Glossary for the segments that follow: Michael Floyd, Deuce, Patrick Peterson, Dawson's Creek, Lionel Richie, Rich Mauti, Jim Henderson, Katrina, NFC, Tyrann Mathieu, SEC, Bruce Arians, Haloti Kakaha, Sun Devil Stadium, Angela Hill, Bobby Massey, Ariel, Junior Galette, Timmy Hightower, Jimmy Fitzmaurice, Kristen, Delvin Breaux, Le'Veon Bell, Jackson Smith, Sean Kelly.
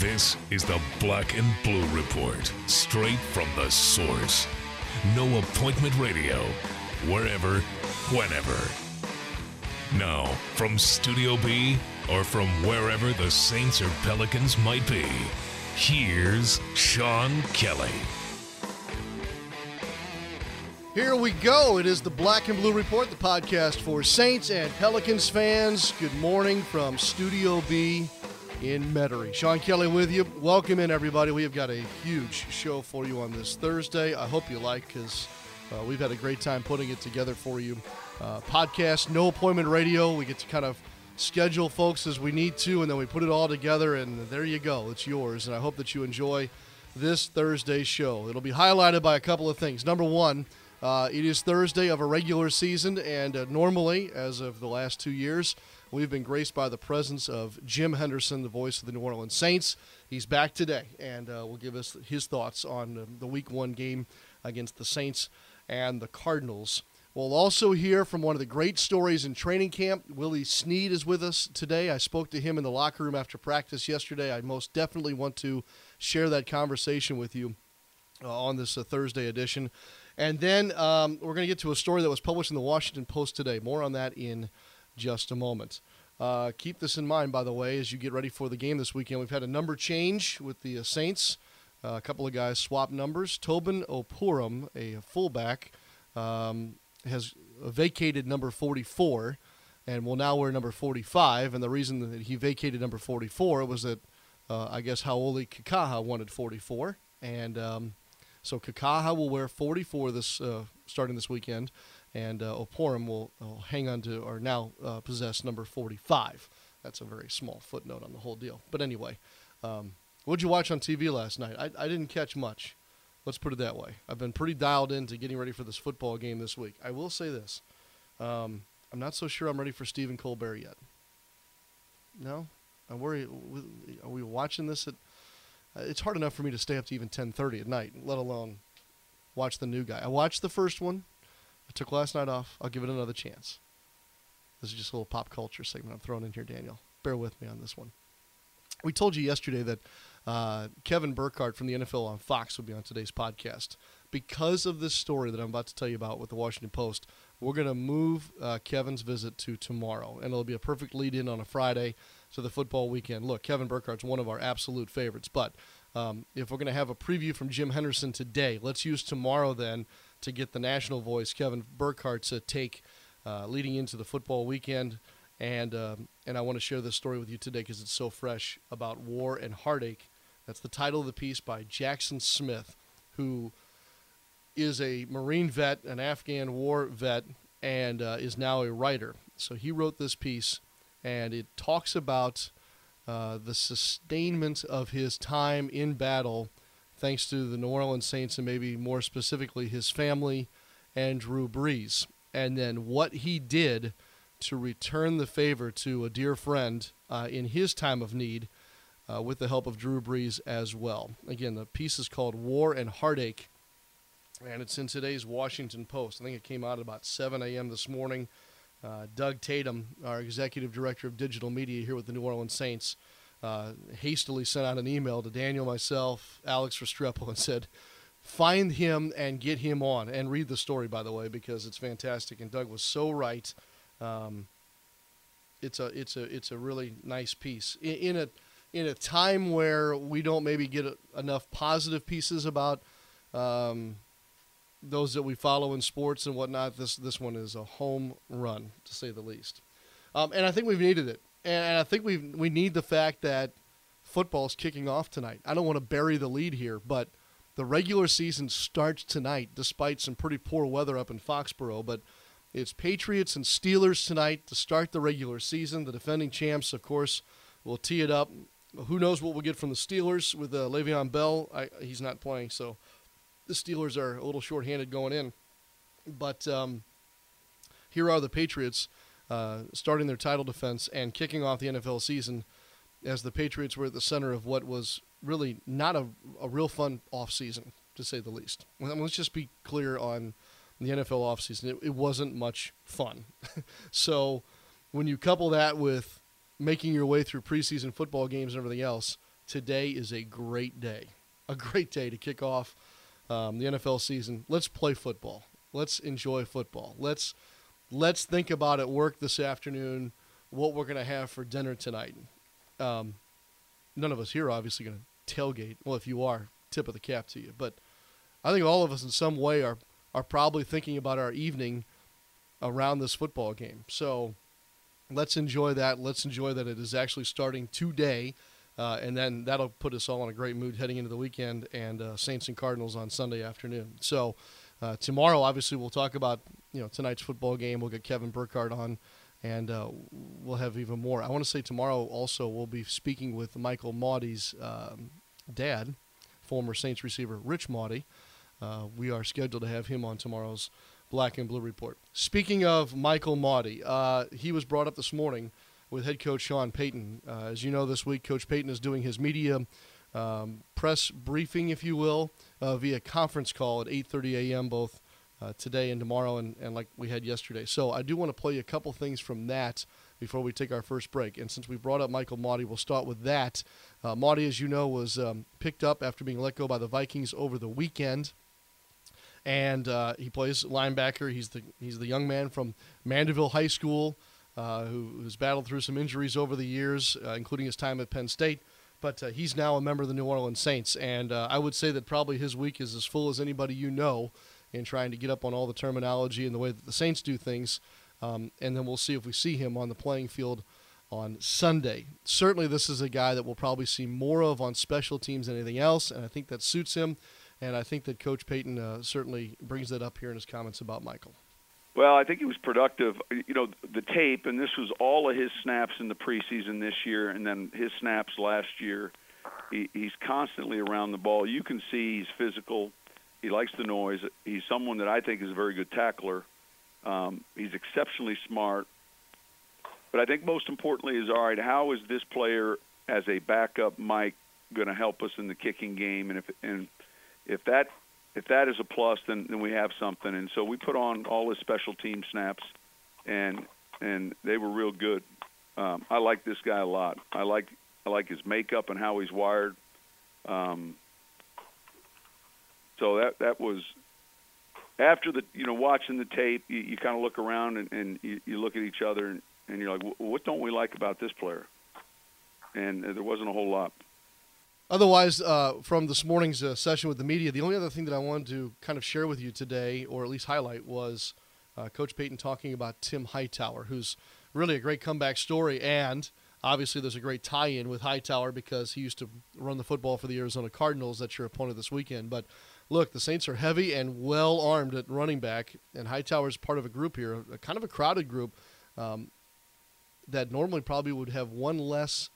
This is the Black and Blue Report, straight from the source. No appointment radio, wherever, whenever. Now, from Studio B, or from wherever the Saints or Pelicans might be, here's Sean Kelly. Here we go. It is the Black and Blue Report, the podcast for Saints and Pelicans fans. Good morning from Studio B in Metairie. Sean Kelly with you. Welcome in, everybody. We have got a huge show for you on this Thursday. I hope you like, because we've had a great time putting it together for you. Podcast, No Appointment Radio. We get to kind of schedule folks as we need to, and then we put it all together, and there you go. It's yours, and I hope that you enjoy this Thursday's show. It'll be highlighted by a couple of things. Number one, it is Thursday of a regular season, and normally, as of the last 2 years, we've been graced by the presence of Jim Henderson, the voice of the New Orleans Saints. He's back today, and will give us his thoughts on the Week 1 game against the Saints and the Cardinals. We'll also hear from one of the great stories in training camp. Willie Snead is with us today. I spoke to him in the locker room after practice yesterday. I most definitely want to share that conversation with you on this Thursday edition. And then we're going to get to a story that was published in the Washington Post today. More on that in just a moment. Keep this in mind, by the way, as you get ready for the game this weekend. We've had a number change with the Saints. A couple of guys swapped numbers. Tobin Opurum, a fullback, has vacated number 44 and will now wear number 45. And the reason that he vacated number 44 was that, I guess, Haloti Kakaha wanted 44. And so Kakaha will wear 44 this starting this weekend, and Opurum will hang on to, or now possess, number 45. That's a very small footnote on the whole deal. But anyway, what'd you watch on TV last night? I didn't catch much. Let's put it that way. I've been pretty dialed into getting ready for this football game this week. I will say this. I'm not so sure I'm ready for Stephen Colbert yet. No? I worry. Are we watching this at... It's hard enough for me to stay up to even 10:30 at night, let alone watch the new guy. I watched the first one. I took last night off. I'll give it another chance. This is just a little pop culture segment I'm throwing in here, Daniel. Bear with me on this one. We told you yesterday that Kevin Burkhardt from the NFL on Fox would be on today's podcast. Because of this story that I'm about to tell you about with the Washington Post, we're going to move Kevin's visit to tomorrow, and it'll be a perfect lead-in on a Friday to the football weekend. Look, Kevin Burkhardt's one of our absolute favorites, but if we're going to have a preview from Jim Henderson today, let's use tomorrow then to get the national voice, Kevin Burkhardt's take leading into the football weekend, and I want to share this story with you today because it's so fresh, about war and heartache. That's the title of the piece by Jackson Smith, who is a Marine vet, an Afghan war vet, and is now a writer. So he wrote this piece, and it talks about the sustainment of his time in battle, thanks to the New Orleans Saints and maybe more specifically his family and Drew Brees, and then what he did to return the favor to a dear friend in his time of need with the help of Drew Brees as well. Again, the piece is called War and Heartache, and it's in today's Washington Post. I think it came out at about 7 a.m. this morning. Doug Tatum, our executive director of digital media here with the New Orleans Saints, hastily sent out an email to Daniel, myself, Alex Restrepo, and said, find him and get him on. And read the story, by the way, because it's fantastic. And Doug was so right. It's a really nice piece in a time where we don't maybe get enough positive pieces about those that we follow in sports and whatnot. This one is a home run, to say the least. And I think we've needed it. And I think we need the fact that football's kicking off tonight. I don't want to bury the lead here, but the regular season starts tonight, despite some pretty poor weather up in Foxborough. But it's Patriots and Steelers tonight to start the regular season. The defending champs, of course, will tee it up. Who knows what we'll get from the Steelers with Le'Veon Bell. He's not playing, so... The Steelers are a little shorthanded going in, but here are the Patriots starting their title defense and kicking off the NFL season as the Patriots were at the center of what was really not a real fun offseason, to say the least. Let's just be clear on the NFL offseason. It wasn't much fun. So when you couple that with making your way through preseason football games and everything else, today is a great day to kick off the NFL season. Let's play football. Let's enjoy football. Let's think about at work this afternoon what we're going to have for dinner tonight. None of us here are obviously going to tailgate. Well, if you are, tip of the cap to you. But I think all of us in some way are probably thinking about our evening around this football game. So let's enjoy that. Let's enjoy that it is actually starting today. And then that'll put us all in a great mood heading into the weekend and Saints and Cardinals on Sunday afternoon. So tomorrow, obviously, we'll talk about, you know, tonight's football game. We'll get Kevin Burkhardt on, and we'll have even more. I want to say tomorrow also we'll be speaking with Michael Mauti's dad, former Saints receiver Rich Mauti. We are scheduled to have him on tomorrow's Black and Blue Report. Speaking of Michael Mauti, he was brought up this morning with head coach Sean Payton. As you know, this week, Coach Payton is doing his media press briefing, if you will, via conference call at 8:30 a.m. both today and tomorrow and like we had yesterday. So I do want to play you a couple things from that before we take our first break. And since we brought up Michael Mauti, we'll start with that. Mauti, as you know, was picked up after being let go by the Vikings over the weekend. And he plays linebacker. He's the young man from Mandeville High School, who's battled through some injuries over the years, including his time at Penn State. But he's now a member of the New Orleans Saints, and I would say that probably his week is as full as anybody you know in trying to get up on all the terminology and the way that the Saints do things, and then we'll see if we see him on the playing field on Sunday. Certainly this is a guy that we'll probably see more of on special teams than anything else, and I think that suits him, and I think that Coach Payton certainly brings that up here in his comments about Michael. Well, I think he was productive. You know, the tape, and this was all of his snaps in the preseason this year and then his snaps last year. He's constantly around the ball. You can see he's physical. He likes the noise. He's someone that I think is a very good tackler. He's exceptionally smart. But I think most importantly is, all right, how is this player as a backup Mike going to help us in the kicking game? And if that – if that is a plus, then we have something. And so we put on all his special team snaps, and they were real good. I like this guy a lot. I like his makeup and how he's wired. So that was after the watching the tape. You kind of look around and you look at each other and you're like, what don't we like about this player? And there wasn't a whole lot. Otherwise, from this morning's session with the media, the only other thing that I wanted to kind of share with you today, or at least highlight, was Coach Payton talking about Tim Hightower, who's really a great comeback story. And obviously there's a great tie-in with Hightower because he used to run the football for the Arizona Cardinals. That's your opponent this weekend. But look, the Saints are heavy and well-armed at running back, and Hightower's part of a group here, a kind of a crowded group that normally probably would have one less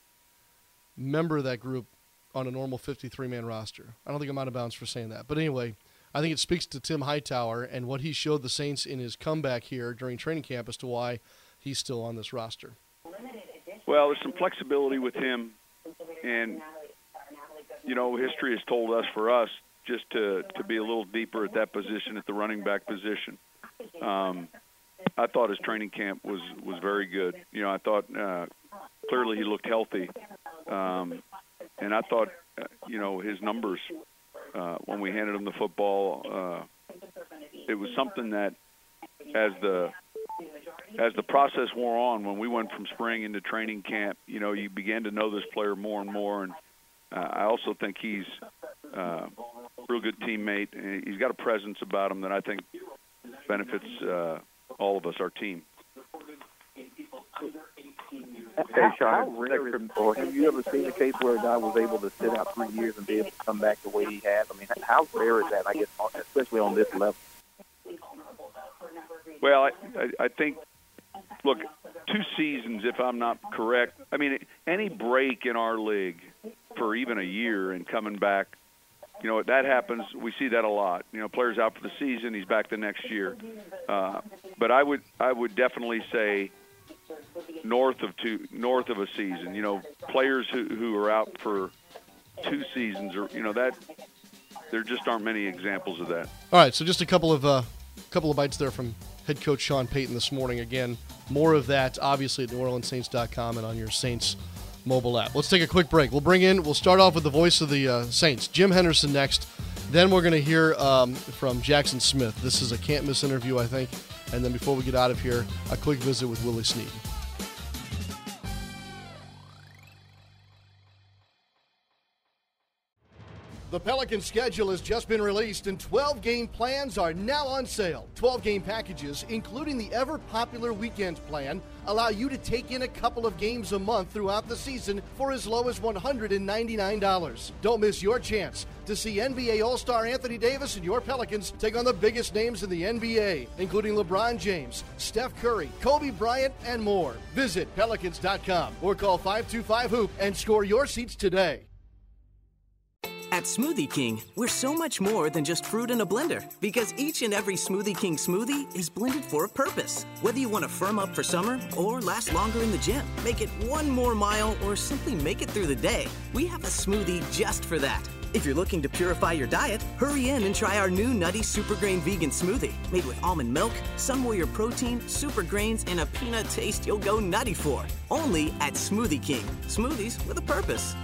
member of that group on a normal 53-man roster. I don't think I'm out of bounds for saying that. But anyway, I think it speaks to Tim Hightower and what he showed the Saints in his comeback here during training camp as to why he's still on this roster. Well, there's some flexibility with him. And, you know, history has told us for us just to be a little deeper at that position, at the running back position. I thought his training camp was very good. You know, I thought clearly he looked healthy. And I thought, his numbers, when we handed him the football, it was something that as the process wore on, when we went from spring into training camp, you began to know this player more and more. And I also think he's a real good teammate. He's got a presence about him that I think benefits all of us, our team. Hey, Sean, have you ever seen a case where a guy was able to sit out 3 years and be able to come back the way he has? I mean, how rare is that, I guess, especially on this level? Well, I think, look, 2 seasons, if I'm not correct. I mean, any break in our league for even a year and coming back, that happens. We see that a lot. Players out for the season, he's back the next year. But I would definitely say north of a season, players who are out for 2 seasons, or that there just aren't many examples of that. All right, so just a couple of bites there from head coach Sean Payton this morning. Again, more of that obviously at NewOrleansSaints.com and on your Saints mobile app. Let's take a quick break. We'll start off with the voice of the Saints, Jim Henderson, next. Then we're going to hear from Jackson Smith. This is a can't-miss interview, I think. And then before we get out of here, a quick visit with Willie Snead. The Pelicans' schedule has just been released, and 12-game plans are now on sale. 12-game packages, including the ever-popular weekend plan, allow you to take in a couple of games a month throughout the season for as low as $199. Don't miss your chance to see NBA All-Star Anthony Davis and your Pelicans take on the biggest names in the NBA, including LeBron James, Steph Curry, Kobe Bryant, and more. Visit Pelicans.com or call 525-HOOP and score your seats today. At Smoothie King, we're so much more than just fruit in a blender, because each and every Smoothie King smoothie is blended for a purpose. Whether you want to firm up for summer or last longer in the gym, make it one more mile, or simply make it through the day, we have a smoothie just for that. If you're looking to purify your diet, hurry in and try our new Nutty Supergrain Vegan Smoothie, made with almond milk, Sun Warrior protein, super grains, and a peanut taste you'll go nutty for. Only at Smoothie King. Smoothies with a purpose.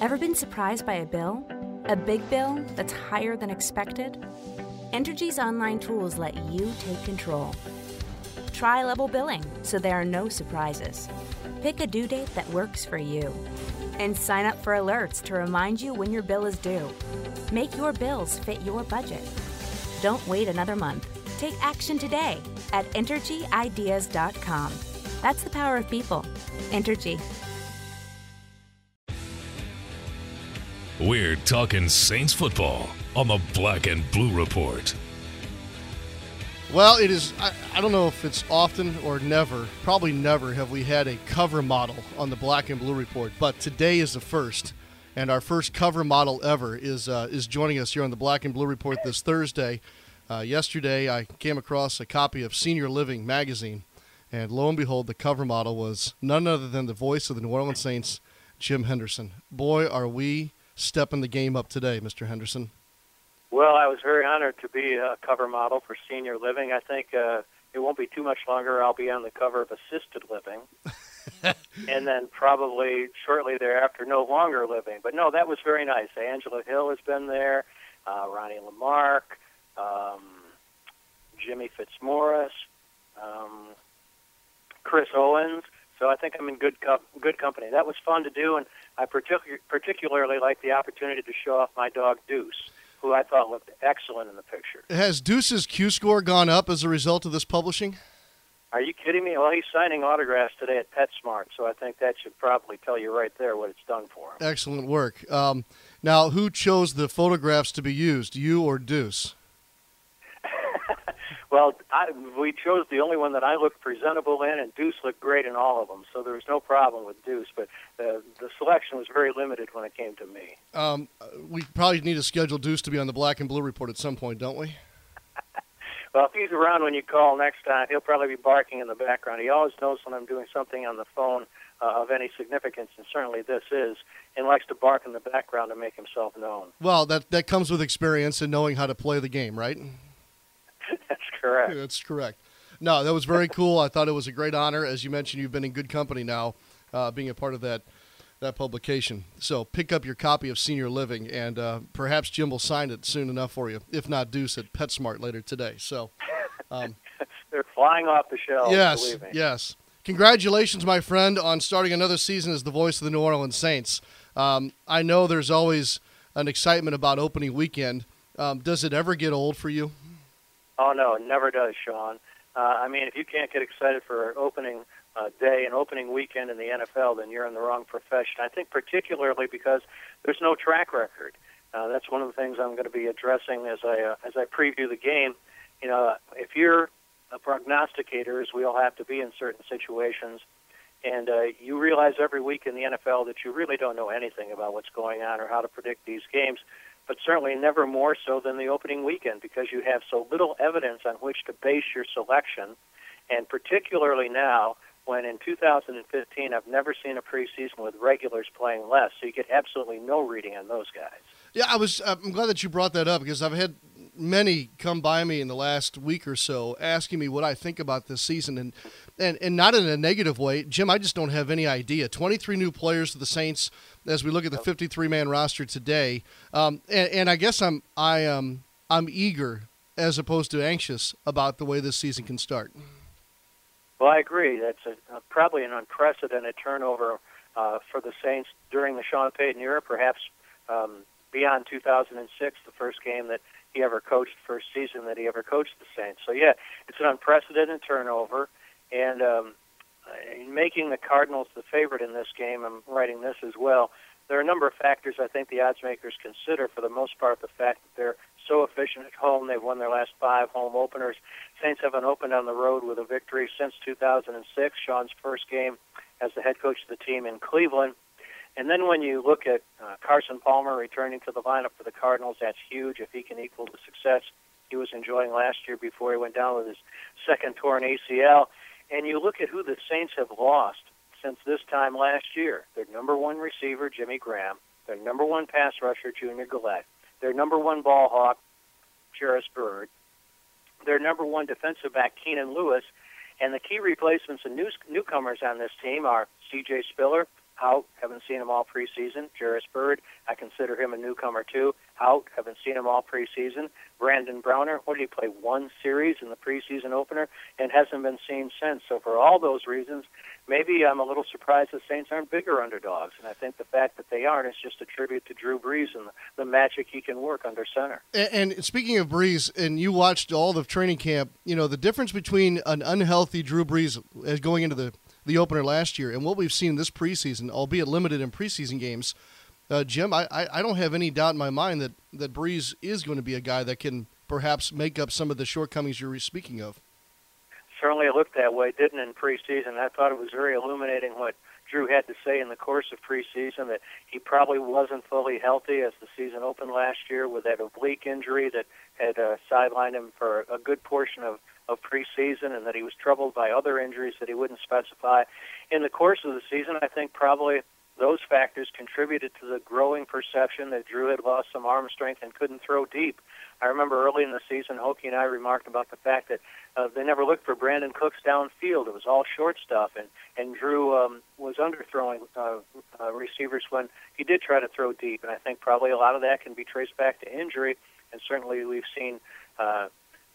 Ever been surprised by a bill? A big bill that's higher than expected? Entergy's online tools let you take control. Try level billing so there are no surprises. Pick a due date that works for you. And sign up for alerts to remind you when your bill is due. Make your bills fit your budget. Don't wait another month. Take action today at EntergyIdeas.com. That's the power of people. Entergy. We're talking Saints football on the Black and Blue Report. Well, it is, I don't know if it's often or never, probably never have we had a cover model on the Black and Blue Report, but today is the first, and our first cover model ever is joining us here on the Black and Blue Report this Thursday. Yesterday, I came across a copy of Senior Living magazine, and lo and behold, the cover model was none other than the voice of the New Orleans Saints, Jim Henderson. Boy, are we stepping the game up today, Mr. Henderson. Well, I was very honored to be a cover model for Senior Living. I think it won't be too much longer. I'll be on the cover of Assisted Living. And then probably shortly thereafter, No Longer Living. But no, that was very nice. Angela Hill has been there, Ronnie Lamarck, Jimmy Fitzmaurice, Chris Owens. So I think I'm in good company. That was fun to do, and I particularly like the opportunity to show off my dog, Deuce, who I thought looked excellent in the picture. Has Deuce's Q score gone up as a result of this publishing? Are you kidding me? Well, he's signing autographs today at PetSmart, so I think that should probably tell you right there what it's done for him. Excellent work. Now, who chose the photographs to be used, you or Deuce? Well, we chose the only one that I looked presentable in, and Deuce looked great in all of them, so there was no problem with Deuce, but the selection was very limited when it came to me. We probably need to schedule Deuce to be on the Black and Blue Report at some point, don't we? Well, if he's around when you call next time, he'll probably be barking in the background. He always knows when I'm doing something on the phone of any significance, and certainly this is, and likes to bark in the background to make himself known. Well, that comes with experience and knowing how to play the game, right? Correct. That's correct. No, that was very cool. I thought it was a great honor. As you mentioned, you've been in good company now, being a part of that publication. So pick up your copy of Senior Living, and perhaps Jim will sign it soon enough for you, if not Deuce at PetSmart later today. So they're flying off the shelves. Yes, yes. Congratulations, my friend, on starting another season as the voice of the New Orleans Saints. I know there's always an excitement about opening weekend. Does it ever get old for you? Oh, no, it never does, Sean. I mean, if you can't get excited for opening day and opening weekend in the NFL, then you're in the wrong profession. I think particularly because there's no track record. That's one of the things I'm going to be addressing as I preview the game. You know, if you're a prognosticator, as we all have to be in certain situations, and you realize every week in the NFL that you really don't know anything about what's going on or how to predict these games, but certainly never more so than the opening weekend, because you have so little evidence on which to base your selection, and particularly now when in 2015 I've never seen a preseason with regulars playing less, so you get absolutely no reading on those guys. Yeah, I'm glad that you brought that up, because I've had many come by me in the last week or so asking me what I think about this season, and not in a negative way. Jim, I just don't have any idea. 23 new players to the Saints as we look at the 53-man roster today. And I guess I'm eager as opposed to anxious about the way this season can start. Well, I agree. That's probably an unprecedented turnover for the Saints during the Sean Payton era, perhaps beyond 2006, the first game that he ever coached, first season that he ever coached the Saints. So, yeah, it's an unprecedented turnover. And in making the Cardinals the favorite in this game, I'm writing this as well, there are a number of factors I think the odds makers consider, for the most part, the fact that they're so efficient at home. They've won their last 5 home openers. Saints haven't opened on the road with a victory since 2006, Sean's first game as the head coach of the team in Cleveland. And then when you look at Carson Palmer returning to the lineup for the Cardinals, that's huge. If he can equal the success he was enjoying last year before he went down with his second torn ACL. And you look at who the Saints have lost since this time last year. Their number one receiver, Jimmy Graham. Their number one pass rusher, Junior Galette. Their number one ball hawk, Jairus Byrd. Their number one defensive back, Keenan Lewis. And the key replacements and newcomers on this team are C.J. Spiller, out, haven't seen him all preseason. Jairus Byrd, I consider him a newcomer too. Out, haven't seen him all preseason. Brandon Browner, what did he play, one series in the preseason opener and hasn't been seen since. So for all those reasons, maybe I'm a little surprised the Saints aren't bigger underdogs. And I think the fact that they aren't is just a tribute to Drew Brees and the magic he can work under center. And speaking of Brees, and you watched all of training camp, you know, the difference between an unhealthy Drew Brees as going into the opener last year and what we've seen this preseason, albeit limited in preseason games, Jim, I don't have any doubt in my mind that Brees is going to be a guy that can perhaps make up some of the shortcomings you're speaking of. Certainly it looked that way, didn't it, in preseason? I thought it was very illuminating what Drew had to say in the course of preseason, that he probably wasn't fully healthy as the season opened last year with that oblique injury that had sidelined him for a good portion of preseason, and that he was troubled by other injuries that he wouldn't specify. In the course of the season, I think probably those factors contributed to the growing perception that Drew had lost some arm strength and couldn't throw deep. I remember early in the season, Hokie and I remarked about the fact that they never looked for Brandon Cooks downfield. It was all short stuff, and Drew was underthrowing receivers when he did try to throw deep, and I think probably a lot of that can be traced back to injury, and certainly we've seen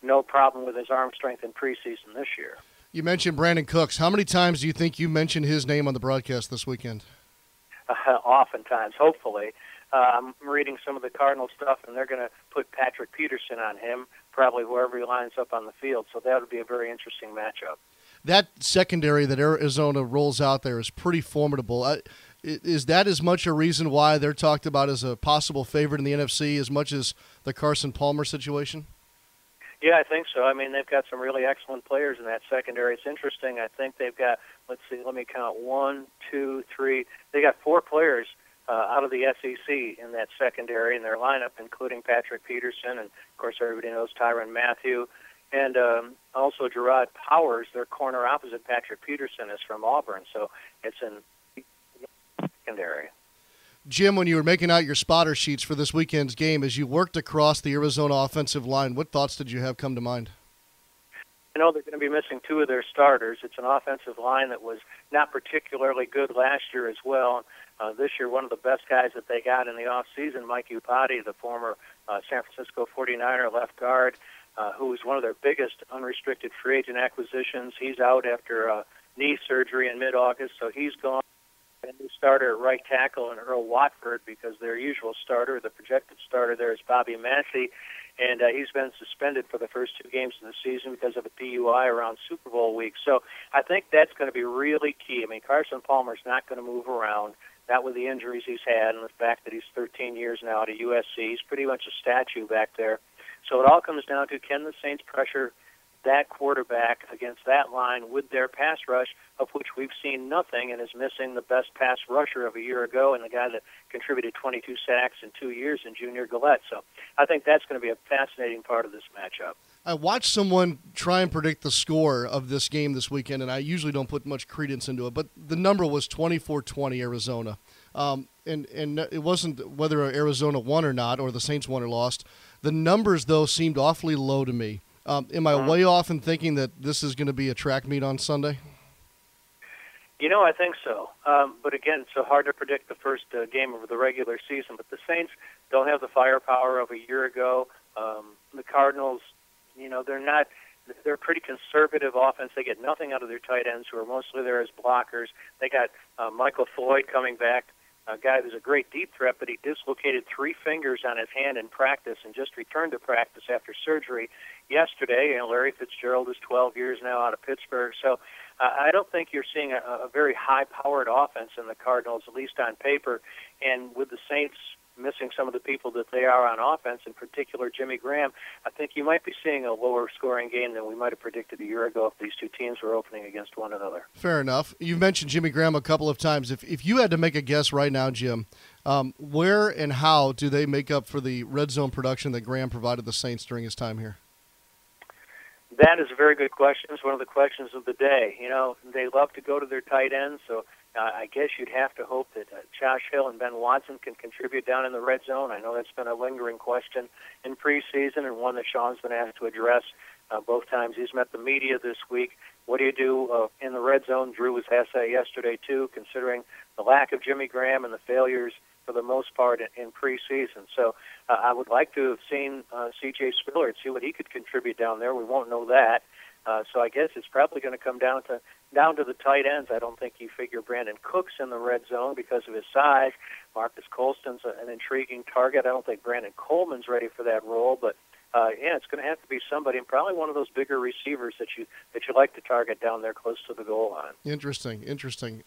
no problem with his arm strength in preseason this year. You mentioned Brandon Cooks. How many times do you think you mentioned his name on the broadcast this weekend? Oftentimes, hopefully. I'm reading some of the Cardinal stuff, and they're going to put Patrick Peterson on him, probably wherever he lines up on the field. So that would be a very interesting matchup. That secondary that Arizona rolls out there is pretty formidable. Is that as much a reason why they're talked about as a possible favorite in the NFC as much as the Carson Palmer situation? Yeah, I think so. I mean, they've got some really excellent players in that secondary. It's interesting. I think they've got, let's see, let me count, 1, 2, 3. They got 4 players out of the SEC in that secondary in their lineup, including Patrick Peterson, and, of course, everybody knows Tyrann Mathieu, and also Gerard Powers, their corner opposite Patrick Peterson, is from Auburn. So it's in secondary. Jim, when you were making out your spotter sheets for this weekend's game, as you worked across the Arizona offensive line, what thoughts did you have come to mind? I know they're going to be missing 2 of their starters. It's an offensive line that was not particularly good last year as well. This year, one of the best guys that they got in the offseason, Mike Upati, the former San Francisco 49er left guard, who was one of their biggest unrestricted free agent acquisitions. He's out after knee surgery in mid-August, so he's gone. A new starter at right tackle in Earl Watford, because their usual starter, the projected starter there, is Bobby Massey, and he's been suspended for the first 2 games of the season because of a DUI around Super Bowl week. So I think that's going to be really key. I mean, Carson Palmer's not going to move around, not with the injuries he's had and the fact that he's 13 years now at USC. He's pretty much a statue back there. So it all comes down to, can the Saints pressure that quarterback against that line with their pass rush, of which we've seen nothing, and is missing the best pass rusher of a year ago and the guy that contributed 22 sacks in 2 years in Junior Galette. So I think that's going to be a fascinating part of this matchup. I watched someone try and predict the score of this game this weekend, and I usually don't put much credence into it, but the number was 24-20 Arizona. And it wasn't whether Arizona won or not, or the Saints won or lost. The numbers, though, seemed awfully low to me. Am I way off in thinking that this is going to be a track meet on Sunday? You know, I think so. But again, it's so hard to predict the first game of the regular season. But the Saints don't have the firepower of a year ago. The Cardinals, you know, they're pretty conservative offense. They get nothing out of their tight ends, who are mostly there as blockers. They got Michael Floyd coming back, a guy who's a great deep threat, but he dislocated three fingers on his hand in practice and just returned to practice after surgery yesterday. You know, Larry Fitzgerald is 12 years now out of Pittsburgh. So I don't think you're seeing a very high-powered offense in the Cardinals, at least on paper. And with the Saints missing some of the people that they are on offense, in particular Jimmy Graham, I think you might be seeing a lower-scoring game than we might have predicted a year ago if these two teams were opening against one another. Fair enough. You mentioned Jimmy Graham a couple of times. If you had to make a guess right now, Jim, where and how do they make up for the red zone production that Graham provided the Saints during his time here? That is a very good question. It's one of the questions of the day. You know, they love to go to their tight ends, so I guess you'd have to hope that Josh Hill and Ben Watson can contribute down in the red zone. I know that's been a lingering question in preseason and one that Sean's been asked to address both times he's met the media this week. What do you do in the red zone? Drew was asked that yesterday, too, considering the lack of Jimmy Graham and the failures for the most part in preseason. So I would like to have seen C.J. Spiller and see what he could contribute down there. We won't know that. So I guess it's probably going to come down to the tight ends. I don't think you figure Brandon Cooks in the red zone because of his size. Marcus Colston's an intriguing target. I don't think Brandon Coleman's ready for that role, but yeah, it's going to have to be somebody, and probably one of those bigger receivers that you like to target down there close to the goal line. Interesting.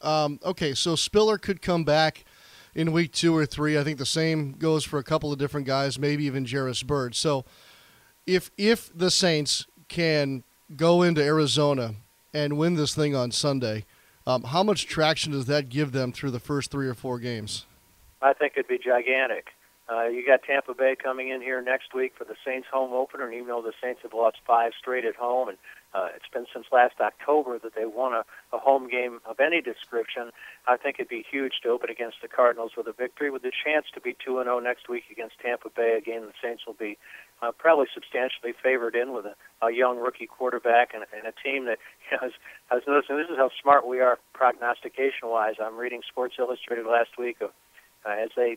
Okay, so Spiller could come back in week 2 or 3. I think the same goes for a couple of different guys, maybe even Jairus Byrd. So if the Saints can go into Arizona and win this thing on Sunday, how much traction does that give them through the first 3 or 4 games? I think it'd be gigantic. You got Tampa Bay coming in here next week for the Saints home opener, and even though the Saints have lost 5 straight at home, and it's been since last October that they won a home game of any description, I think it'd be huge to open against the Cardinals with a victory, with the chance to be 2-0 next week against Tampa Bay. Again, the Saints will be probably substantially favored in with a young rookie quarterback and a team that, you know, I was noticing, this is how smart we are prognostication-wise. I'm reading Sports Illustrated last week as they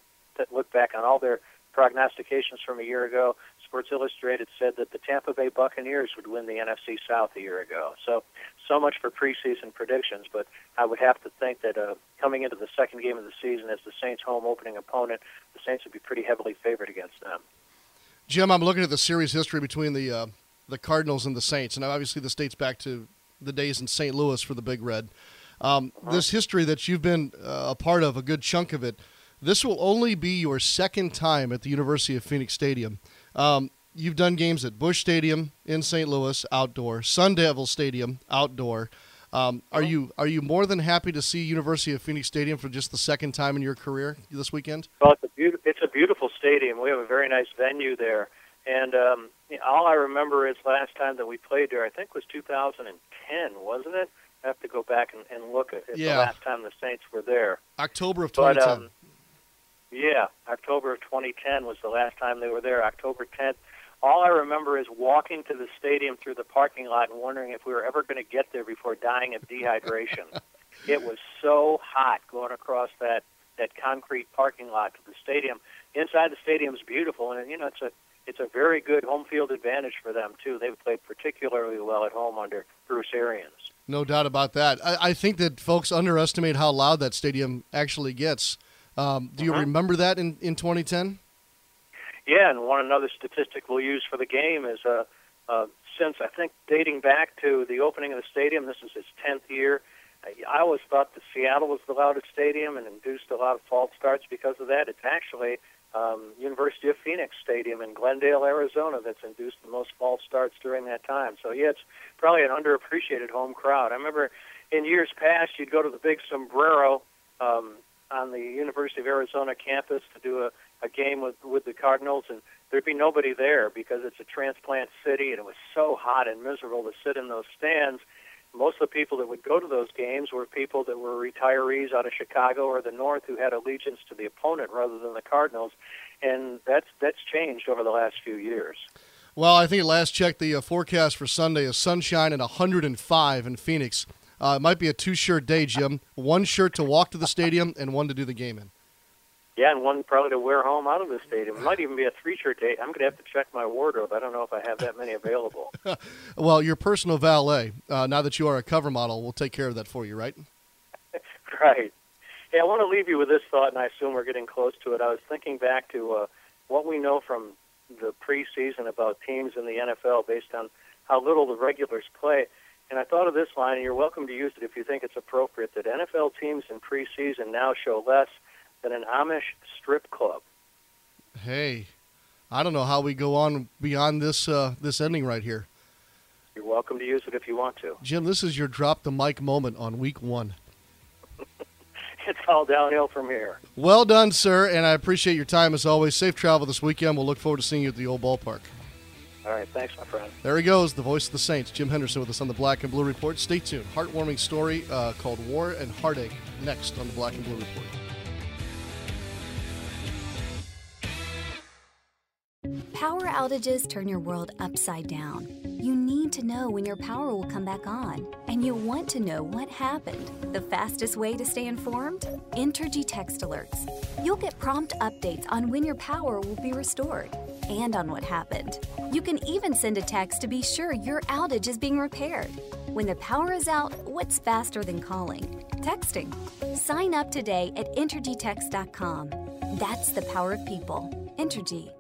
look back on all their prognostications from a year ago. Sports Illustrated said that the Tampa Bay Buccaneers would win the NFC South a year ago. So much for preseason predictions, but I would have to think that coming into the second game of the season as the Saints' home opening opponent, the Saints would be pretty heavily favored against them. Jim, I'm looking at the series history between the Cardinals and the Saints, and obviously this dates back to the days in St. Louis for the Big Red. This history that you've been a part of, a good chunk of it, this will only be your second time at the University of Phoenix Stadium. You've done games at Busch Stadium in St. Louis, outdoor, Sun Devil Stadium, outdoor. Are you more than happy to see University of Phoenix Stadium for just the second time in your career this weekend? Well, it's a beautiful stadium. We have a very nice venue there. And all I remember is last time that we played there, I think was 2010, wasn't it? I have to go back and look at the last time the Saints were there. October of 2010. But, yeah, October of 2010 was the last time they were there, October 10th. All I remember is walking to the stadium through the parking lot and wondering if we were ever going to get there before dying of dehydration. It was so hot going across that concrete parking lot to the stadium. Inside the stadium is beautiful, and you know it's a very good home field advantage for them, too. They've played particularly well at home under Bruce Arians. No doubt about that. I think that folks underestimate how loud that stadium actually gets. Do you remember that in 2010? Yeah, and another statistic we'll use for the game is since, I think, dating back to the opening of the stadium, this is its 10th year, I always thought that Seattle was the loudest stadium and induced a lot of false starts because of that. It's actually University of Phoenix Stadium in Glendale, Arizona, that's induced the most false starts during that time. So, yeah, it's probably an underappreciated home crowd. I remember in years past you'd go to the Big Sombrero on the University of Arizona campus to do a a game with the Cardinals, and there'd be nobody there because it's a transplant city, and it was so hot and miserable to sit in those stands. Most of the people that would go to those games were people that were retirees out of Chicago or the North who had allegiance to the opponent rather than the Cardinals, and that's changed over the last few years. Well, I think last check, the forecast for Sunday is sunshine and 105 in Phoenix. It might be a two-shirt day, Jim. One shirt to walk to the stadium and one to do the game in. Yeah, and one probably to wear home out of the stadium. It might even be a three-shirt day. I'm going to have to check my wardrobe. I don't know if I have that many available. Well, your personal valet, now that you are a cover model, will take care of that for you, right? Right. Hey, I want to leave you with this thought, and I assume we're getting close to it. I was thinking back to what we know from the preseason about teams in the NFL based on how little the regulars play. And I thought of this line, and you're welcome to use it if you think it's appropriate, that NFL teams in preseason now show less than an Amish strip club. Hey, I don't know how we go on beyond this this ending right here. You're welcome to use it if you want to. Jim, this is your drop the mic moment on week one. It's all downhill from here. Well done, sir, and I appreciate your time as always. Safe travel this weekend. We'll look forward to seeing you at the old ballpark. All right, thanks, my friend. There he goes, the voice of the Saints, Jim Henderson, with us on the Black and Blue Report. Stay tuned. Heartwarming story called War and Heartache next on the Black and Blue Report. Power outages turn your world upside down. You need to know when your power will come back on, and you want to know what happened. The fastest way to stay informed? Entergy text alerts. You'll get prompt updates on when your power will be restored and on what happened. You can even send a text to be sure your outage is being repaired. When the power is out, what's faster than calling? Texting. Sign up today at EntergyText.com. That's the power of people. Entergy.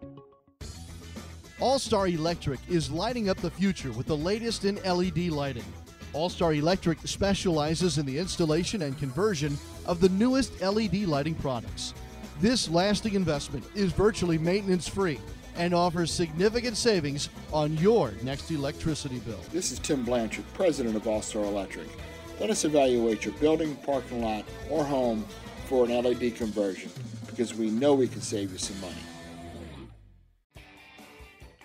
All-Star Electric is lighting up the future with the latest in LED lighting. All-Star Electric specializes in the installation and conversion of the newest LED lighting products. This lasting investment is virtually maintenance-free and offers significant savings on your next electricity bill. This is Tim Blanchard, president of All-Star Electric. Let us evaluate your building, parking lot, or home for an LED conversion because we know we can save you some money.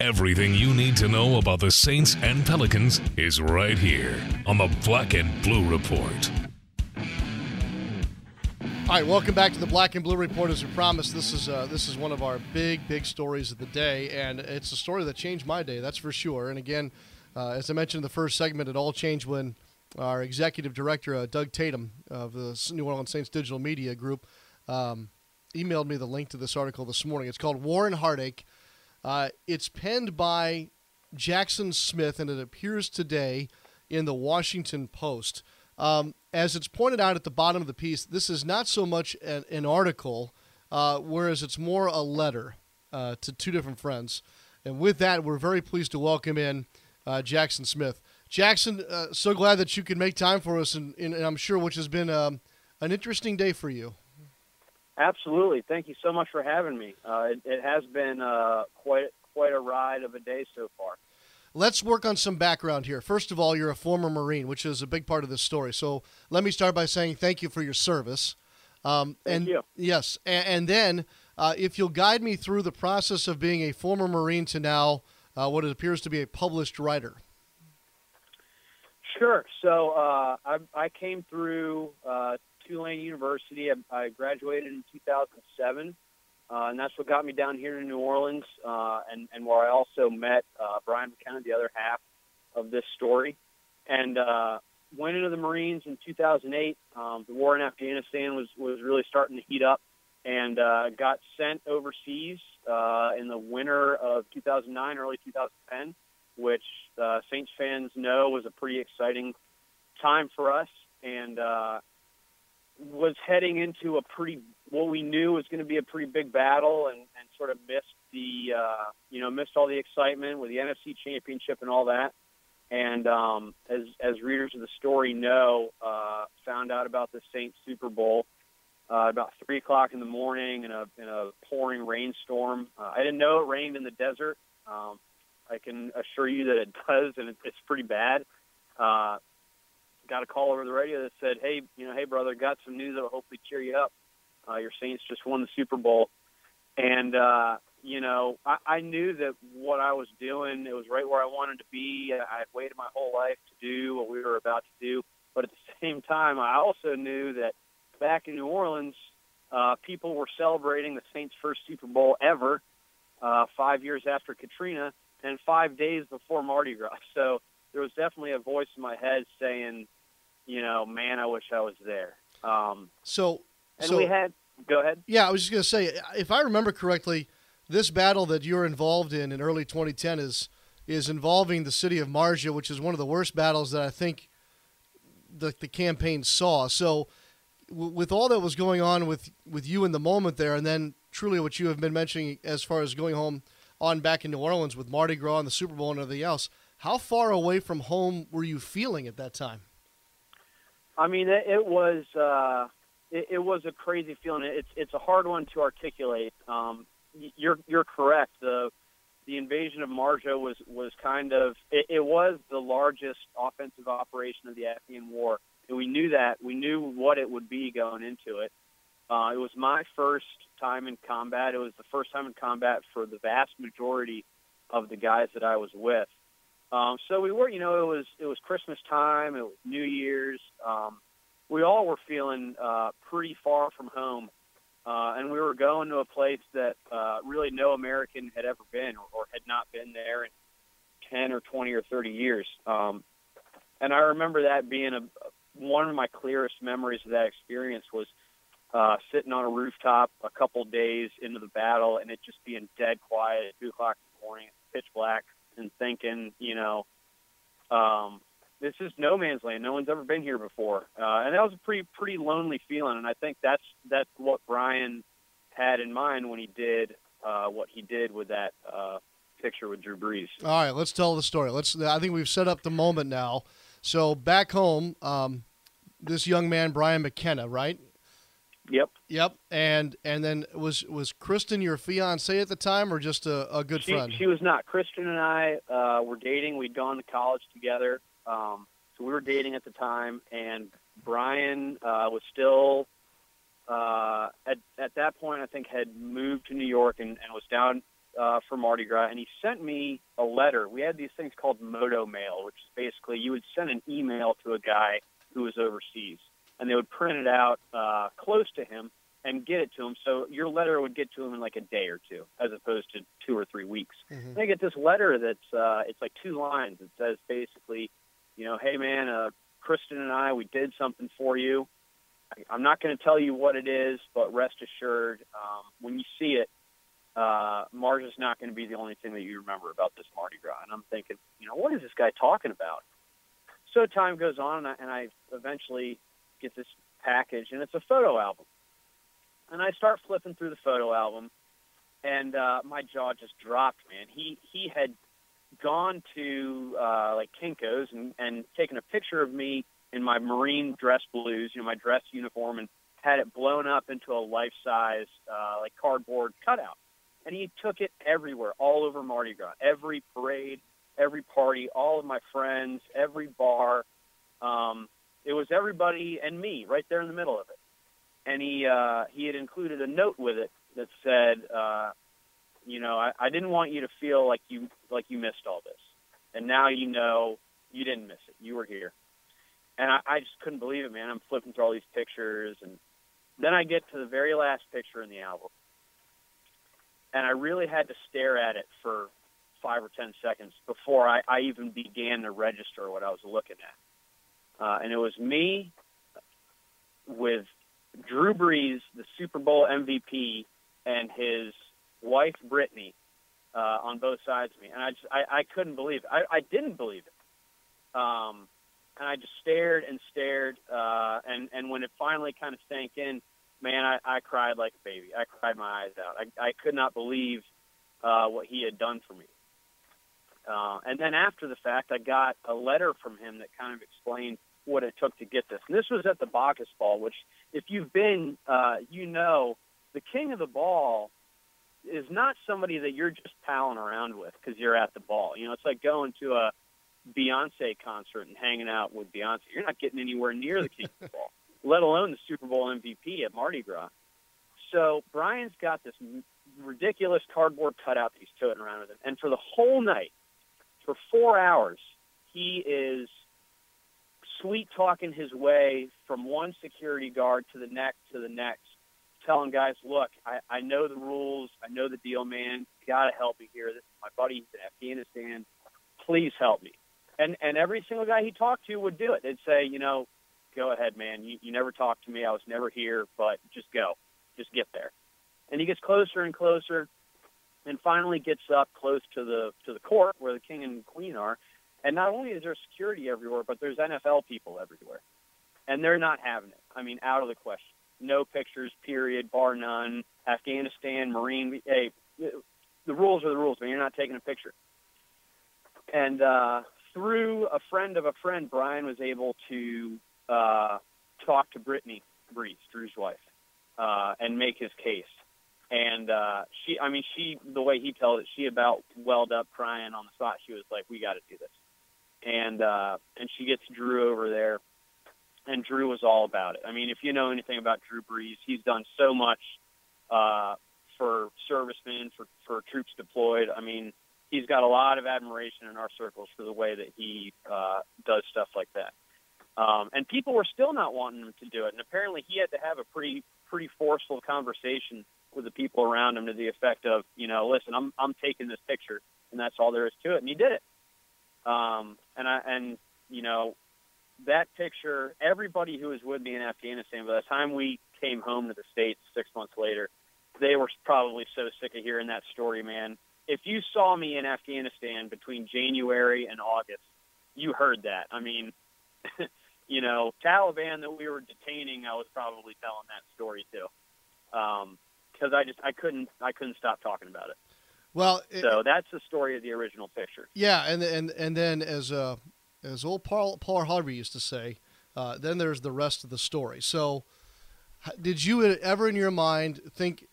Everything you need to know about the Saints and Pelicans is right here on the Black and Blue Report. All right, welcome back to the Black and Blue Report. As we promised, this is one of our big stories of the day, and it's a story that changed my day, that's for sure. And again, as I mentioned in the first segment, it all changed when our executive director, Doug Tatum of the New Orleans Saints Digital Media Group, emailed me the link to this article this morning. It's called War and Heartache. It's penned by Jackson Smith, and it appears today in the Washington Post. As it's pointed out at the bottom of the piece, this is not so much an article, whereas it's more a letter to two different friends. And with that, we're very pleased to welcome in Jackson Smith. Jackson, so glad that you could make time for us, and I'm sure which has been an interesting day for you. Absolutely. Thank you so much for having me. It has been quite a ride of a day so far. Let's work on some background here. First of all, you're a former Marine, which is a big part of this story. So let me start by saying thank you for your service. Thank you. Yes. And then if you'll guide me through the process of being a former Marine to now what it appears to be a published writer. Sure. So I came through Tulane University. I graduated in 2007, and that's what got me down here to New Orleans, and where I also met Brian McKenna, the other half of this story, and went into the Marines in 2008. The war in Afghanistan was really starting to heat up, and got sent overseas in the winter of 2009, early 2010, which Saints fans know was a pretty exciting time for us, and was heading into a pretty, what we knew was going to be a pretty big battle, and sort of missed the, missed all the excitement with the NFC Championship and all that. And as readers of the story know, found out about the Saints Super Bowl about 3 o'clock in the morning in a pouring rainstorm. I didn't know it rained in the desert. I can assure you that it does, and it's pretty bad. Got a call over the radio that said, hey, brother, got some news that will hopefully cheer you up. Your Saints just won the Super Bowl. And, I knew that what I was doing, it was right where I wanted to be. I had waited my whole life to do what we were about to do. But at the same time, I also knew that back in New Orleans, people were celebrating the Saints' first Super Bowl ever 5 years after Katrina and 5 days before Mardi Gras. So there was definitely a voice in my head saying, man, I wish I was there. Go ahead. Yeah, I was just going to say, if I remember correctly, this battle that you're involved in early 2010 is involving the city of Marja, which is one of the worst battles that I think the campaign saw. So with all that was going on with you in the moment there, and then truly what you have been mentioning as far as going home on back in New Orleans with Mardi Gras and the Super Bowl and everything else, how far away from home were you feeling at that time? I mean, it was it was a crazy feeling. It's a hard one to articulate. You're correct. The invasion of Marja was kind of it was the largest offensive operation of the Afghan War, and we knew that. We knew what it would be going into it. It was my first time in combat. It was the first time in combat for the vast majority of the guys that I was with. So we were, it was Christmas time, it was New Year's. We all were feeling pretty far from home, and we were going to a place that really no American had ever been or had not been there in 10 or 20 or 30 years. And I remember that being one of my clearest memories of that experience was sitting on a rooftop a couple days into the battle and it just being dead quiet at 2 o'clock in the morning, pitch black, and thinking, this is no man's land. No one's ever been here before. And that was a pretty lonely feeling. And I think that's what Brian had in mind when he did what he did with that picture with Drew Brees. All right, let's tell the story. I think we've set up the moment now. So back home, this young man, Brian McKenna, right? Yep. And then was Kristen your fiancée at the time or just a good friend? She was not. Kristen and I were dating. We'd gone to college together. So we were dating at the time, and Brian was still at that point I think had moved to New York and was down for Mardi Gras, and he sent me a letter. We had these things called moto mail, which is basically you would send an email to a guy who was overseas. And they would print it out close to him and get it to him. So your letter would get to him in like a day or two, as opposed to 2 or 3 weeks. Mm-hmm. And I get this letter that's it's like 2 lines. It says basically, hey man, Kristen and I, we did something for you. I'm not going to tell you what it is, but rest assured, when you see it, Marja's not going to be the only thing that you remember about this Mardi Gras. And I'm thinking, what is this guy talking about? So time goes on, and I eventually get this package, and it's a photo album, and I start flipping through the photo album, and my jaw just dropped, man. He had gone to like Kinko's and taken a picture of me in my Marine dress blues, my dress uniform, and had it blown up into a life-size like cardboard cutout, and he took it everywhere, all over Mardi Gras, every parade, every party, all of my friends, every bar. It was everybody and me right there in the middle of it. And he had included a note with it that said, I didn't want you to feel like you missed all this. And now you didn't miss it. You were here. And I just couldn't believe it, man. I'm flipping through all these pictures. And then I get to the very last picture in the album. And I really had to stare at it for 5 or 10 seconds before I even began to register what I was looking at. And it was me with Drew Brees, the Super Bowl MVP, and his wife, Brittany, on both sides of me. And I couldn't believe it. I didn't believe it. And I just stared and stared. And when it finally kind of sank in, man, I cried like a baby. I cried my eyes out. I could not believe what he had done for me. And then after the fact, I got a letter from him that kind of explained what it took to get this. And this was at the Bacchus Ball, which if you've been, you know, the king of the ball is not somebody that you're just palling around with because you're at the ball. You know, it's like going to a Beyonce concert and hanging out with Beyonce. You're not getting anywhere near the king of the ball, let alone the Super Bowl MVP at Mardi Gras. So Brian's got this ridiculous cardboard cutout that he's toting around with him. And for the whole night, for 4 hours, he is sweet-talking his way from one security guard to the next, telling guys, look, I know the rules. I know the deal, man. You got to help me here. This is my buddy. He's in Afghanistan. Please help me. And every single guy he talked to would do it. They'd say, you know, go ahead, man. You never talked to me. I was never here, but just go. Just get there. And he gets closer and closer and finally gets up close to the court where the king and queen are. And not only is there security everywhere, but there's NFL people everywhere. And they're not having it. I mean, out of the question. No pictures, period, bar none. Afghanistan, Marine, hey, the rules are the rules, man. You're not taking a picture. And through a friend of a friend, Brian was able to talk to Brittany Brees, Drew's wife, and make his case. And she, I mean, she, the way he told it, she about welled up crying on the spot. She was like, we got to do this. And she gets Drew over there, and Drew was all about it. I mean, if you know anything about Drew Brees, he's done so much for servicemen, for troops deployed. I mean, he's got a lot of admiration in our circles for the way that he does stuff like that. And people were still not wanting him to do it, and apparently he had to have a pretty forceful conversation with the people around him to the effect of, you know, listen, I'm taking this picture, and that's all there is to it, and he did it. And you know, that picture, everybody who was with me in Afghanistan, by the time we came home to the States 6 months later, they were probably so sick of hearing that story, man. If you saw me in Afghanistan between January and August, you heard that. I mean, you know, Taliban that we were detaining, I was probably telling that story too. 'Cause I couldn't stop talking about it. Well, so that's the story of the original picture. Yeah, and then as old Paul Harvey used to say, then there's the rest of the story. So, did you ever in your mind think,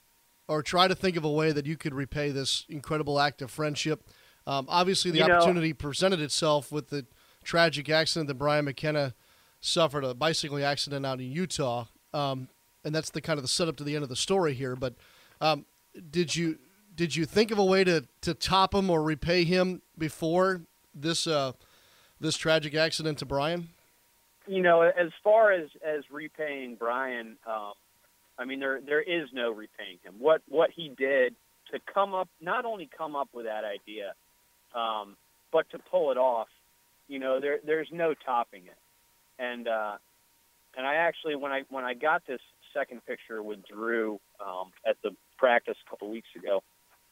or try to think of a way that you could repay this incredible act of friendship? Obviously, the opportunity presented itself with the tragic accident that Brian McKenna suffered, a bicycling accident out in Utah, and that's the kind of the setup to the end of the story here. But did you think of a way to top him or repay him before this this tragic accident to Brian? You know, as far as repaying Brian, I mean, there is no repaying him. What he did to not only come up with that idea, but to pull it off, you know, there's no topping it. And I actually, when I got this second picture with Drew at the practice a couple weeks ago,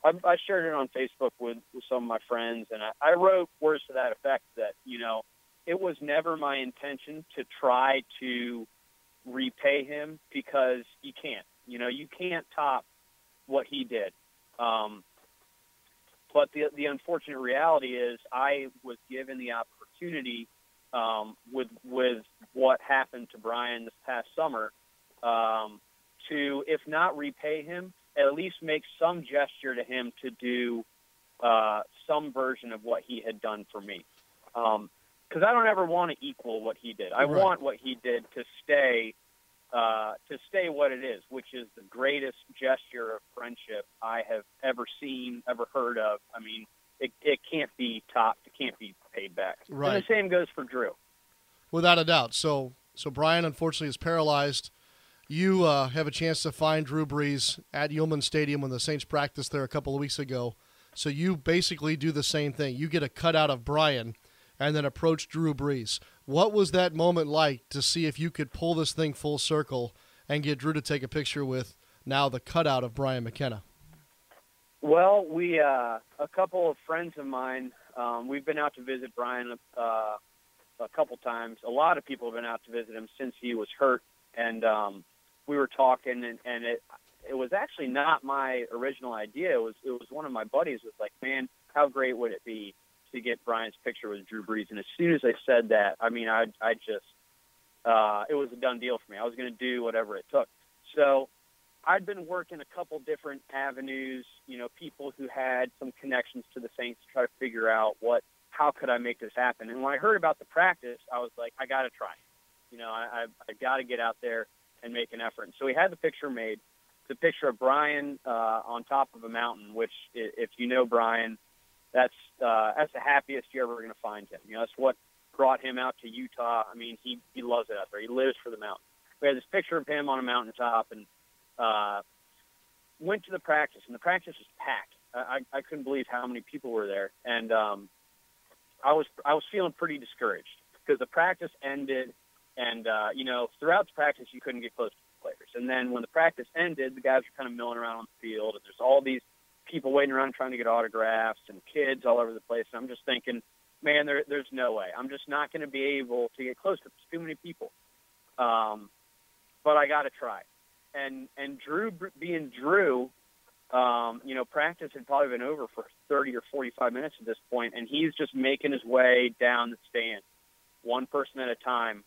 I shared it on Facebook with some of my friends, and I wrote words to that effect that, you know, it was never my intention to try to repay him because you can't. You know, you can't top what he did. But the unfortunate reality is I was given the opportunity with what happened to Brian this past summer to, if not repay him, at least make some gesture to him to do some version of what he had done for me. 'Cause I don't ever want to equal what he did. I Right. want what he did to stay what it is, which is the greatest gesture of friendship I have ever seen, ever heard of. I mean, it can't be topped. It can't be paid back. Right. And the same goes for Drew. Without a doubt. So Brian, unfortunately, is paralyzed. You have a chance to find Drew Brees at Yulman Stadium when the Saints practiced there a couple of weeks ago. So you basically do the same thing. You get a cutout of Brian and then approach Drew Brees. What was that moment like to see if you could pull this thing full circle and get Drew to take a picture with now the cutout of Brian McKenna? Well, we a couple of friends of mine, we've been out to visit Brian a couple times. A lot of people have been out to visit him since he was hurt, and we were talking, and it was actually not my original idea. It was one of my buddies was like, man, how great would it be to get Brian's picture with Drew Brees? And as soon as I said that, I mean, I just it was a done deal for me. I was going to do whatever it took. So I'd been working a couple different avenues, you know, people who had some connections to the Saints to try to figure out how could I make this happen. And when I heard about the practice, I was like, I got to try it. You know, I got to get out there and make an effort. And so we had the picture made. It's a picture of Brian on top of a mountain, which, if you know Brian, that's the happiest you're ever going to find him. You know, that's what brought him out to Utah. I mean, he loves it out there. He lives for the mountain. We had this picture of him on a mountaintop, and went to the practice, and the practice was packed. I couldn't believe how many people were there, and I was feeling pretty discouraged because the practice ended, and you know, throughout the practice you couldn't get close to the players. And then when the practice ended, the guys were kind of milling around on the field, and there's all these people waiting around trying to get autographs and kids all over the place. And I'm just thinking, man, there's no way. I'm just not going to be able to get close to too many people. But I got to try. And Drew being Drew, you know, practice had probably been over for 30 or 45 minutes at this point, and he's just making his way down the stand, one person at a time,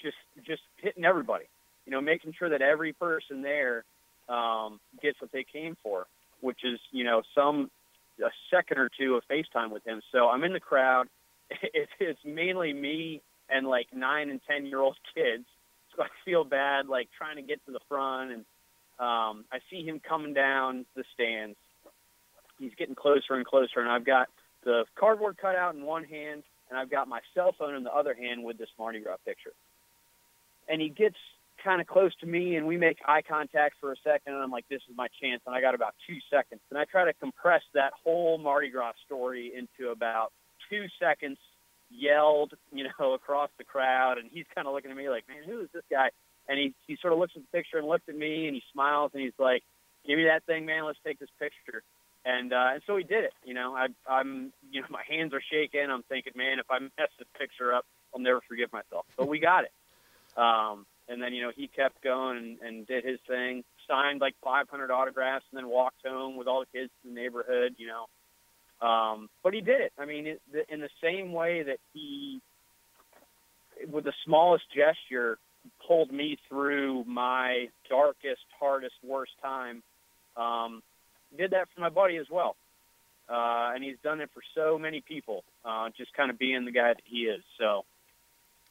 just hitting everybody, you know, making sure that every person there gets what they came for, which is, you know, a second or two of FaceTime with him. So I'm in the crowd. It's mainly me and, like, 9- and 10-year-old kids. So I feel bad, like, trying to get to the front. And I see him coming down the stands. He's getting closer and closer. And I've got the cardboard cutout in one hand, and I've got my cell phone in the other hand with this Mardi Gras picture. And he gets kind of close to me, and we make eye contact for a second, and I'm like, this is my chance. And I got about 2 seconds. And I try to compress that whole Mardi Gras story into about 2 seconds, yelled, you know, across the crowd, and he's kind of looking at me like, man, who is this guy? And he sort of looks at the picture and looks at me, and he smiles, and he's like, give me that thing, man, let's take this picture. And so he did it. You know, I'm, you know, my hands are shaking. I'm thinking, man, if I mess this picture up, I'll never forgive myself. But we got it. And then, you know, he kept going and did his thing, signed like 500 autographs, and then walked home with all the kids in the neighborhood, you know. But he did it. I mean, in the same way that he, with the smallest gesture, pulled me through my darkest, hardest, worst time, did that for my buddy as well. And he's done it for so many people, just kind of being the guy that he is. So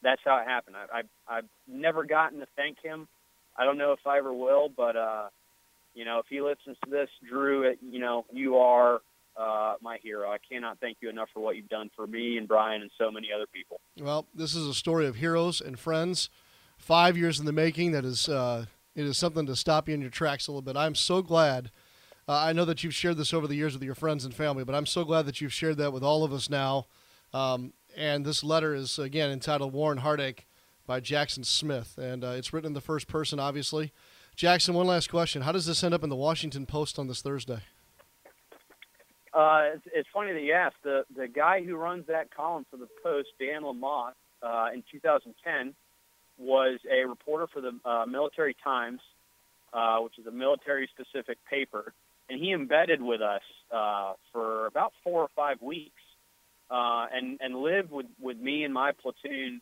that's how it happened. I've never gotten to thank him. I don't know if I ever will, but, you know, if he listens to this, Drew, you know, you are my hero. I cannot thank you enough for what you've done for me and Brian and so many other people. Well, this is a story of heroes and friends. 5 years in the making. That is, it is something to stop you in your tracks a little bit. I'm so glad. I know that you've shared this over the years with your friends and family, but I'm so glad that you've shared that with all of us now. And this letter is, again, entitled Warren Heartache by Jackson Smith. And it's written in the first person, obviously. Jackson, one last question. How does this end up in the Washington Post on this Thursday? It's funny that you asked. The guy who runs that column for the Post, Dan Lamott, in 2010, was a reporter for the Military Times, which is a military-specific paper, and he embedded with us for about 4 or 5 weeks and lived with me and my platoon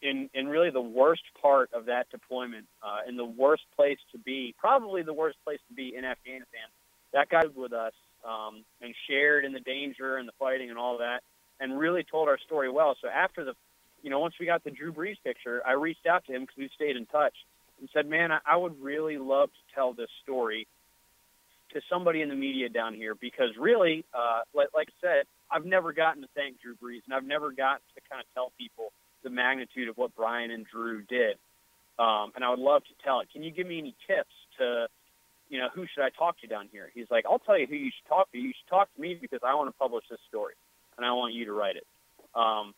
in really the worst part of that deployment, in the worst place to be, probably the worst place to be in Afghanistan. That guy was with us. And shared in the danger and the fighting and all that, and really told our story well. So after you know, once we got the Drew Brees picture, I reached out to him because we stayed in touch and said, man, I would really love to tell this story to somebody in the media down here because really, like I said, I've never gotten to thank Drew Brees, and I've never gotten to kind of tell people the magnitude of what Brian and Drew did. And I would love to tell it. Can you give me any tips to – you know, who should I talk to down here? He's like, I'll tell you who you should talk to. You should talk to me because I want to publish this story, and I want you to write it,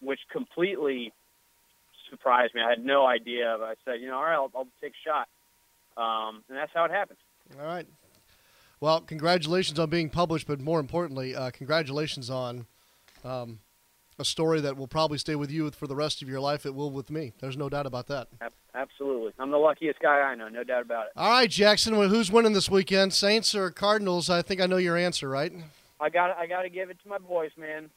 which completely surprised me. I had no idea. But I said, you know, all right, I'll take a shot. And that's how it happened. All right. Well, congratulations on being published, but more importantly, congratulations on a story that will probably stay with you for the rest of your life. It will with me. There's no doubt about that. Absolutely. I'm the luckiest guy I know, no doubt about it. All right, Jackson, well, who's winning this weekend, Saints or Cardinals? I think I know your answer, right? I got to give it to my boys, man.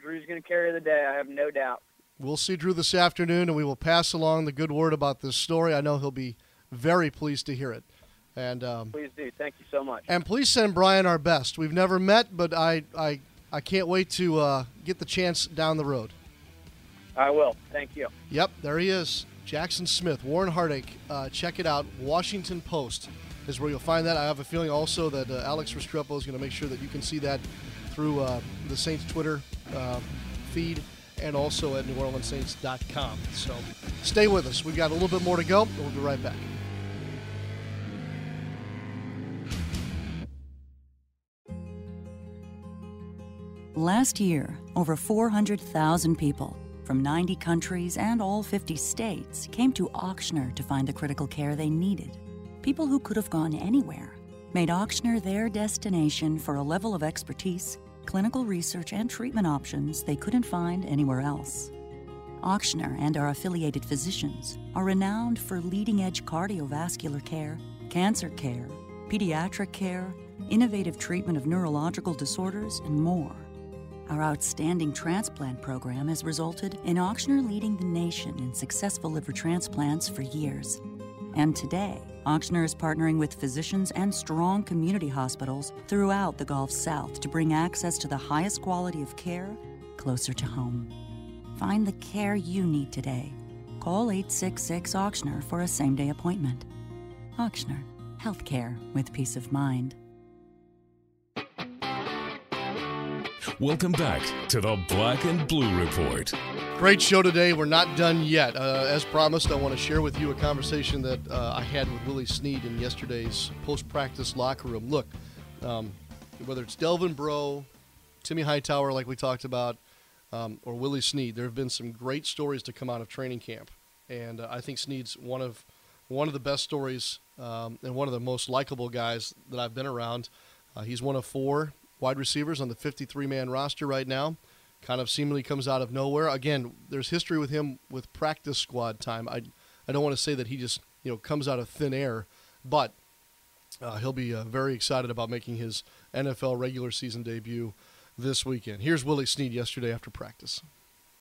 Drew's going to carry the day, I have no doubt. We'll see Drew this afternoon, and we will pass along the good word about this story. I know he'll be very pleased to hear it. And please do. Thank you so much. And please send Brian our best. We've never met, but I can't wait to get the chance down the road. I will. Thank you. Yep, there he is, Jackson Smith, Warren Heartache. Check it out. Washington Post is where you'll find that. I have a feeling also that Alex Restrepo is going to make sure that you can see that through the Saints Twitter feed and also at NewOrleansSaints.com. So stay with us. We've got a little bit more to go, and we'll be right back. Last year, over 400,000 people from 90 countries and all 50 states came to Auctioner to find the critical care they needed. People who could have gone anywhere made Auctioner their destination for a level of expertise, clinical research, and treatment options they couldn't find anywhere else. Auctioner and our affiliated physicians are renowned for leading-edge cardiovascular care, cancer care, pediatric care, innovative treatment of neurological disorders, and more. Our outstanding transplant program has resulted in Auctioner leading the nation in successful liver transplants for years. And today, Auctioner is partnering with physicians and strong community hospitals throughout the Gulf South to bring access to the highest quality of care closer to home. Find the care you need today. Call 866-AUCTIONER for a same-day appointment. Auctioner, healthcare with peace of mind. Welcome back to the Black and Blue Report. Great show today. We're not done yet. As promised, I want to share with you a conversation that I had with Willie Snead in yesterday's post-practice locker room. Look, whether it's Delvin Breaux, Timmy Hightower, like we talked about, or Willie Snead, there have been some great stories to come out of training camp. And I think Snead's one of the best stories and one of the most likable guys that I've been around. He's one of four wide receivers on the 53-man roster right now. Kind of seemingly comes out of nowhere. Again, there's history with him with practice squad time. I don't want to say that he just comes out of thin air, but he'll be very excited about making his NFL regular season debut this weekend. Here's Willie Snead yesterday after practice.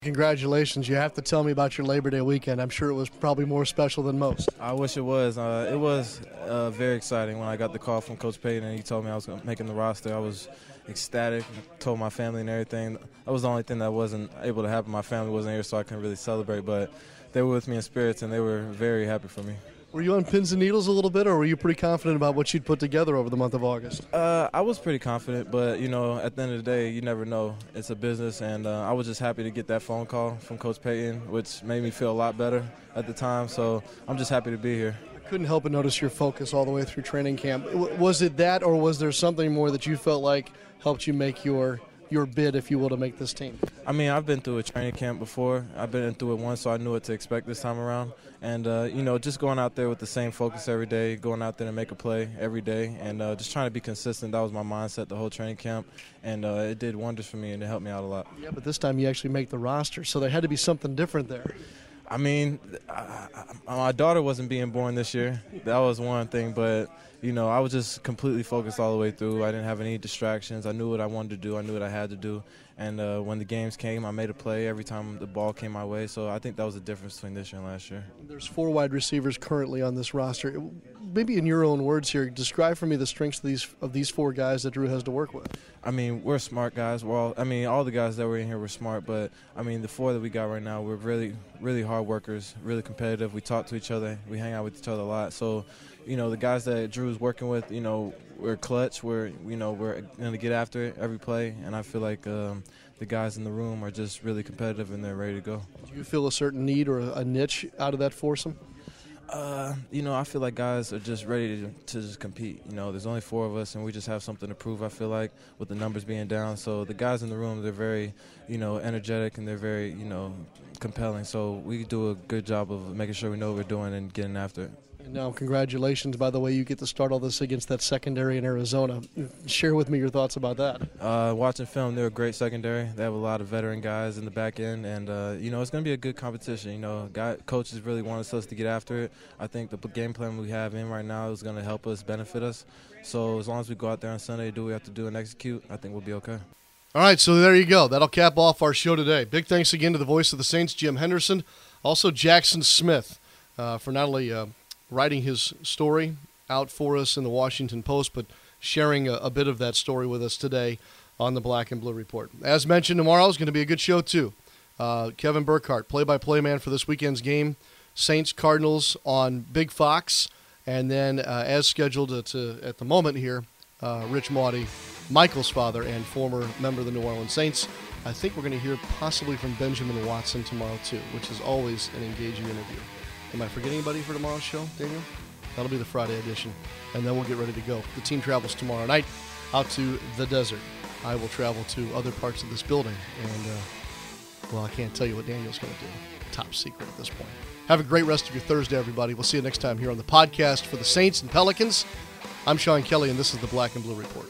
Congratulations. You have to tell me about your Labor Day weekend. I'm sure it was probably more special than most. I wish it was. It was very exciting when I got the call from Coach Payton and he told me I was making the roster. I was ecstatic, told my family and everything. That was the only thing that wasn't able to happen. My family wasn't here, so I couldn't really celebrate, but they were with me in spirits and they were very happy for me. Were you on pins and needles a little bit, or were you pretty confident about what you'd put together over the month of August? I was pretty confident, but, at the end of the day, you never know. It's a business, and I was just happy to get that phone call from Coach Payton, which made me feel a lot better at the time, so I'm just happy to be here. I couldn't help but notice your focus all the way through training camp. Was it that, or was there something more that you felt like helped you make your bid, if you will, to make this team? I mean, I've been through a training camp before. I've been through it once, so I knew what to expect this time around. And, just going out there with the same focus every day, going out there to make a play every day, and just trying to be consistent. That was my mindset the whole training camp, and it did wonders for me, and it helped me out a lot. Yeah, but this time you actually make the roster, so there had to be something different there. I mean, my daughter wasn't being born this year. That was one thing, but, I was just completely focused all the way through. I didn't have any distractions. I knew what I wanted to do. I knew what I had to do. And when the games came, I made a play every time the ball came my way. So I think that was the difference between this year and last year. There's four wide receivers currently on this roster. Maybe in your own words here, describe for me the strengths of these four guys that Drew has to work with. I mean, we're smart guys. Well, I mean, all the guys that were in here were smart, but, I mean, the four that we got right now, we're really, really hard workers, really competitive. We talk to each other. We hang out with each other a lot. So, the guys that Drew's working with, we're clutch. We're going to get after it every play, and I feel like the guys in the room are just really competitive and they're ready to go. Do you feel a certain need or a niche out of that foursome? I feel like guys are just ready to just compete. There's only four of us, and we just have something to prove, I feel like, with the numbers being down. So the guys in the room, they're very, energetic and they're very, compelling. So we do a good job of making sure we know what we're doing and getting after it. And now, congratulations, by the way, you get to start all this against that secondary in Arizona. Share with me your thoughts about that. Watching film, they're a great secondary. They have a lot of veteran guys in the back end, and, you know, it's going to be a good competition. You know, coaches really want us to get after it. I think the game plan we have in right now is going to help us, benefit us. So as long as we go out there on Sunday, do what we have to do and execute, I think we'll be okay. All right, so there you go. That'll cap off our show today. Big thanks again to the voice of the Saints, Jim Henderson, also Jackson Smith, for not only writing his story out for us in the Washington Post, but sharing a bit of that story with us today on the Black and Blue Report. As mentioned, tomorrow is going to be a good show, too. Kevin Burkhardt, play-by-play man for this weekend's game, Saints-Cardinals on Big Fox, and then as scheduled at the moment here, Rich Mauti, Michael's father and former member of the New Orleans Saints. I think we're going to hear possibly from Benjamin Watson tomorrow, too, which is always an engaging interview. Am I forgetting anybody for tomorrow's show, Daniel? That'll be the Friday edition, and then we'll get ready to go. The team travels tomorrow night out to the desert. I will travel to other parts of this building, and, well, I can't tell you what Daniel's going to do. Top secret at this point. Have a great rest of your Thursday, everybody. We'll see you next time here on the podcast for the Saints and Pelicans. I'm Sean Kelly, and this is the Black and Blue Report.